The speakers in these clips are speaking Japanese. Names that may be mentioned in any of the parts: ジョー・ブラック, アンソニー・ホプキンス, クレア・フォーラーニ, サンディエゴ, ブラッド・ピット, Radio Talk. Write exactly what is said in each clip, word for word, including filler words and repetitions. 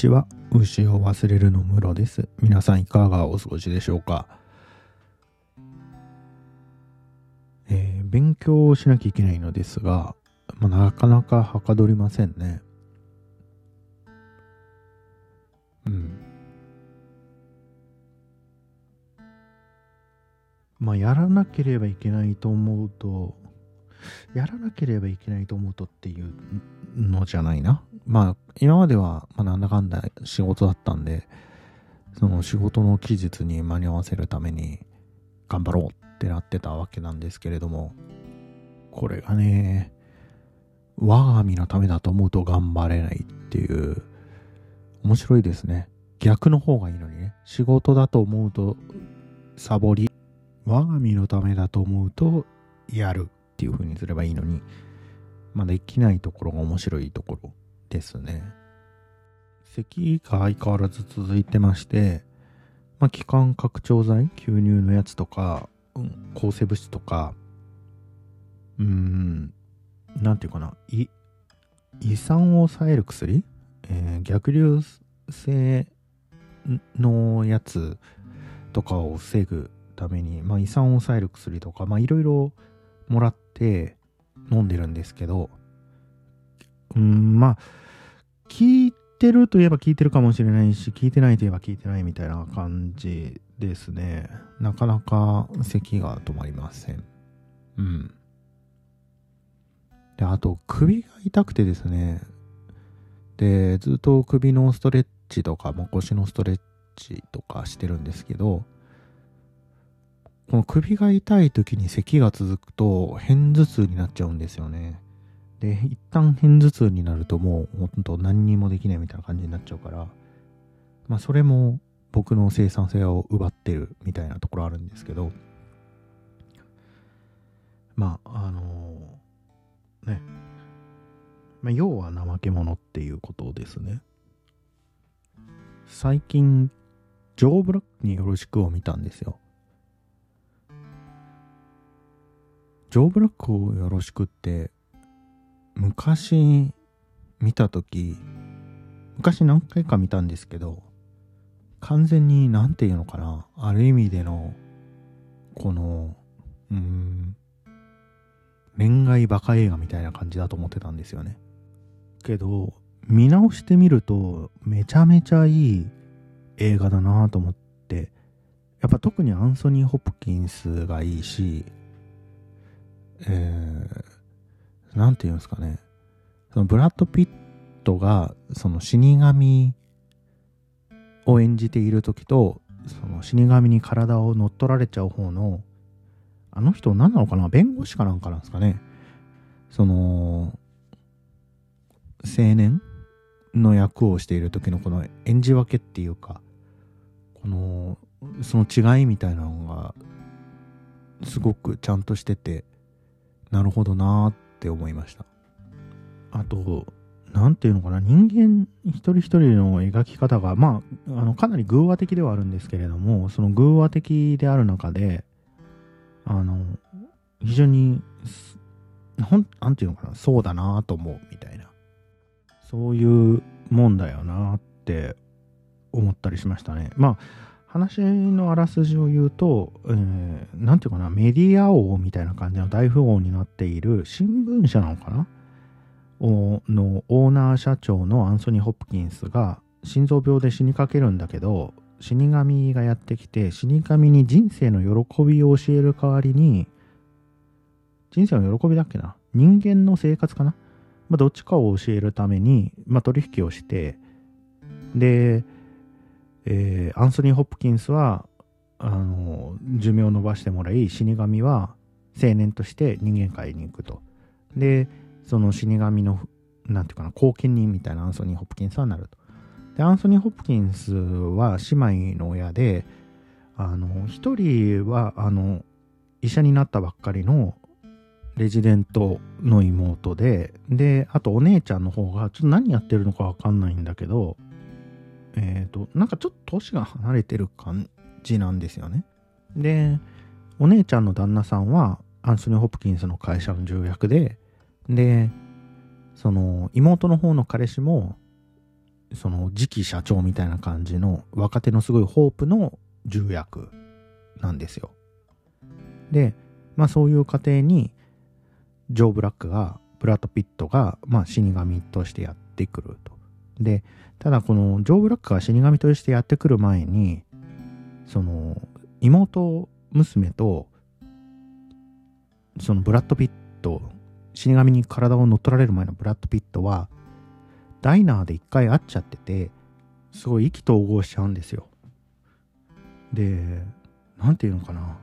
ちは、牛を忘れるのムロです。皆さんいかがお過ごしでしょうか。えー、勉強をしなきゃいけないのですが、まあ、なかなかはかどりませんね。うんまあやらなければいけないと思うとやらなければいけないと思うとっていうのじゃないな。まあ今まではまあなんだかんだ仕事だったんで、その仕事の期日に間に合わせるために頑張ろうってなってたわけなんですけれども、これがね、我が身のためだと思うと頑張れないっていう、面白いですね。逆の方がいいのにね、仕事だと思うとサボり、我が身のためだと思うとやるっていう風にすればいいのに、まあ、できないところが面白いところですね。咳が相変わらず続いてまして、まあ、気管拡張剤、吸入のやつとか、うん、抗生物質とか、うーん、なんていうかな、胃、胃酸を抑える薬、えー、逆流性のやつとかを防ぐために、まあ、胃酸を抑える薬とか、まあ、いろいろもらって飲んでるんですけど、うんまあ聞いてるといえば聞いてるかもしれないし、聞いてないといえば聞いてないみたいな感じですね。なかなか咳が止まりません。うんであと首が痛くてですね、でずっと首のストレッチとか、まあ、腰のストレッチとかしてるんですけど、この首が痛い時に咳が続くと片頭痛になっちゃうんですよね。で、一旦片頭痛になるともう本当何にもできないみたいな感じになっちゃうから、まあそれも僕の生産性を奪ってるみたいなところあるんですけど、まああのー、ね、まあ、要は怠け者っていうことですね。最近ジョー・ブラックによろしくを見たんですよ。ジョー・ブラックをよろしくって昔見たとき、昔何回か見たんですけど、完全になんていうのかな、ある意味でのこのうーん恋愛バカ映画みたいな感じだと思ってたんですよね。けど見直してみるとめちゃめちゃいい映画だなと思って、やっぱ特にアンソニー・ホプキンスがいいし、えー、なんていうんですかね、そのブラッド・ピットがその死神を演じている時と、その死神に体を乗っ取られちゃう方のあの人何なのかな、弁護士かなんかなんですかね、その青年の役をしている時のこの演じ分けっていうか、このその違いみたいなのがすごくちゃんとしてて、なるほどなーって思いました。あと、なんていうのかな、人間一人一人の描き方が、まあ、あのかなり偶話的ではあるんですけれども、その偶話的である中で、あの、非常に、ほん、なんていうのかな、そうだなーと思うみたいな、そういうもんだよなーって思ったりしましたね。まあ、話のあらすじを言うと、えー、なんていうかな、メディア王みたいな感じの大富豪になっている新聞社なのかなのオーナー社長のアンソニー・ホプキンスが心臓病で死にかけるんだけど、死神がやってきて死神に人生の喜びを教える代わりに、人生の喜びだっけな、人間の生活かな、まあ、どっちかを教えるために、まあ、取引をして、でえー、アンソニー・ホプキンスはあの寿命を延ばしてもらい、死神は青年として人間界に行くと。でその死神のなんていうかな、後見人みたいなアンソニー・ホプキンスはなると。でアンソニー・ホプキンスは姉妹の親で、あの一人はあの医者になったばっかりのレジデントの妹で、であとお姉ちゃんの方がちょっと何やってるのか分かんないんだけど、えーと、なんかちょっと年が離れてる感じなんですよね。でお姉ちゃんの旦那さんはアンソニー・ホプキンスの会社の重役で、でその妹の方の彼氏もその次期社長みたいな感じの若手のすごいホープの重役なんですよ。で、まあそういう過程にジョー・ブラックがブラッド・ピットがまあ死神としてやってくると。で、ただこのジョー・ブラックが死神としてやってくる前に、その妹娘とそのブラッド・ピット、死神に体を乗っ取られる前のブラッド・ピットはダイナーで一回会っちゃってて、すごい意気投合しちゃうんですよ。で、なんていうのかな、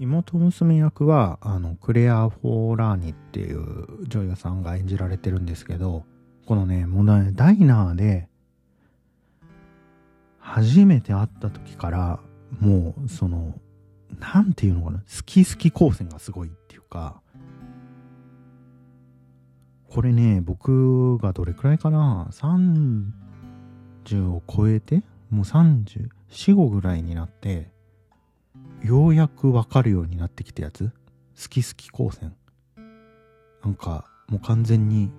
妹娘役はあのクレア・フォーラーニっていう女優さんが演じられてるんですけど、このね、もうね、ダイナーで初めて会った時からもうそのなんていうのかな、好き好き光線がすごいっていうか、これね、僕がどれくらいかな、さんじゅうを超えて、もうさんじゅうよん、ごぐらいになってようやく分かるようになってきたやつ、好き好き光線、なんかもう完全に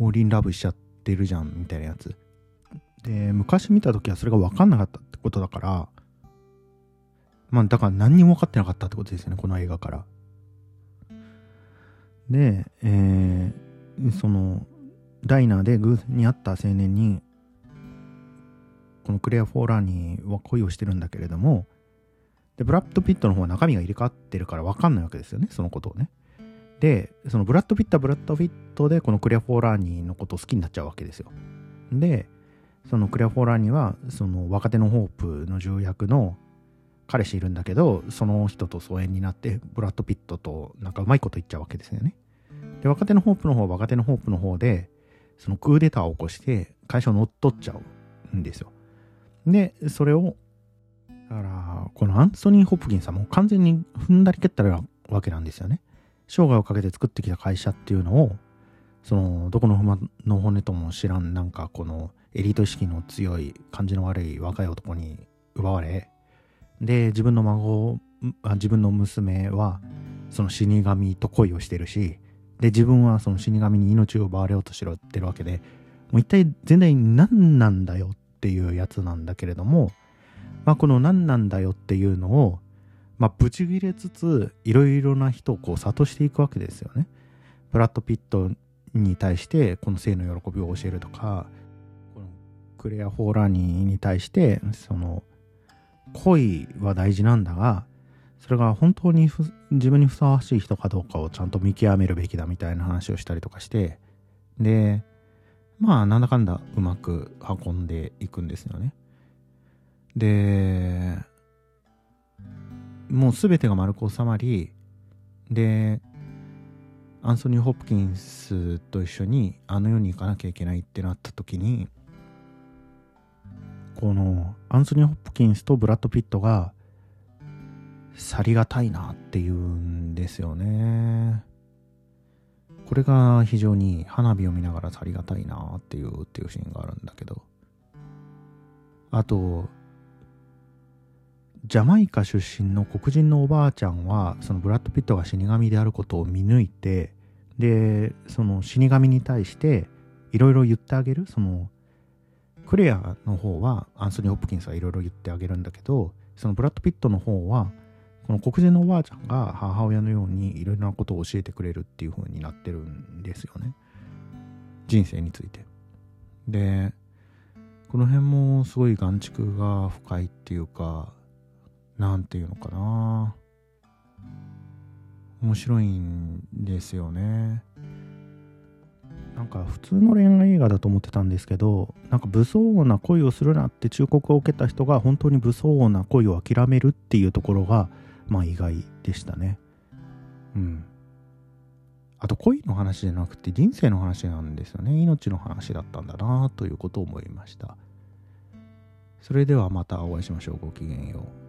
ホーリンラブしちゃってるじゃんみたいなやつで、昔見た時はそれが分かんなかったってことだから、まあだから何にも分かってなかったってことですよね、この映画から。で、えー、そのダイナーで偶然に会った青年にこのクレア・フォーラーニは恋をしてるんだけれども、でブラッド・ピットの方は中身が入れ替わってるから分かんないわけですよね、そのことをね。でそのブラッド・ピットはブラッド・ピットでこのクレア・フォーラーニのことを好きになっちゃうわけですよ。でそのクレア・フォーラーニはその若手のホープの重役の彼氏いるんだけど、その人と疎遠になってブラッド・ピットとなんかうまいこと言っちゃうわけですよね。で若手のホープの方は若手のホープの方でそのクーデターを起こして会社を乗っ取っちゃうんですよ。でそれをだからこのアンソニー・ホプキンさんも完全に踏んだり蹴ったりなわけなんですよね。生涯をかけて作ってきた会社っていうのを、そのどこの馬の骨とも知らん、なんかこのエリート意識の強い感じの悪い若い男に奪われ、で自分の孫自分の娘はその死神と恋をしてるし、で自分はその死神に命を奪われようとしてるわけで、もう一体全体何なんだよっていうやつなんだけれども、まあこの何なんだよっていうのをまあぶち切れつつ、いろいろな人をこう諭していくわけですよね。ブラッド・ピットに対してこの性の喜びを教えるとか、このクレア・フォーラーニに対してその恋は大事なんだが、それが本当に自分にふさわしい人かどうかをちゃんと見極めるべきだみたいな話をしたりとかして、でまあなんだかんだうまく運んでいくんですよね。でもう全てが丸く収まり、でアンソニー・ホプキンスと一緒にあの世に行かなきゃいけないってなった時に、このアンソニー・ホプキンスとブラッド・ピットが去りがたいなっていうんですよね。これが非常に花火を見ながら去りがたいなっていうっていうシーンがあるんだけど、あとジャマイカ出身の黒人のおばあちゃんはそのブラッド・ピットが死神であることを見抜いて、でその死神に対していろいろ言ってあげる、そのクレアの方はアンソニー・ホプキンスはいろいろ言ってあげるんだけど、そのブラッド・ピットの方はこの黒人のおばあちゃんが母親のようにいろいろなことを教えてくれるっていう風になってるんですよね、人生について。でこの辺もすごい眼蓄が深いっていうか、なんていうのかな、面白いんですよね。なんか普通の恋愛映画だと思ってたんですけど、なんか不相応な恋をするなって忠告を受けた人が本当に不相応な恋を諦めるっていうところがまあ意外でしたね。うん。あと恋の話じゃなくて人生の話なんですよね。命の話だったんだなということを思いました。それではまたお会いしましょう。ごきげんよう。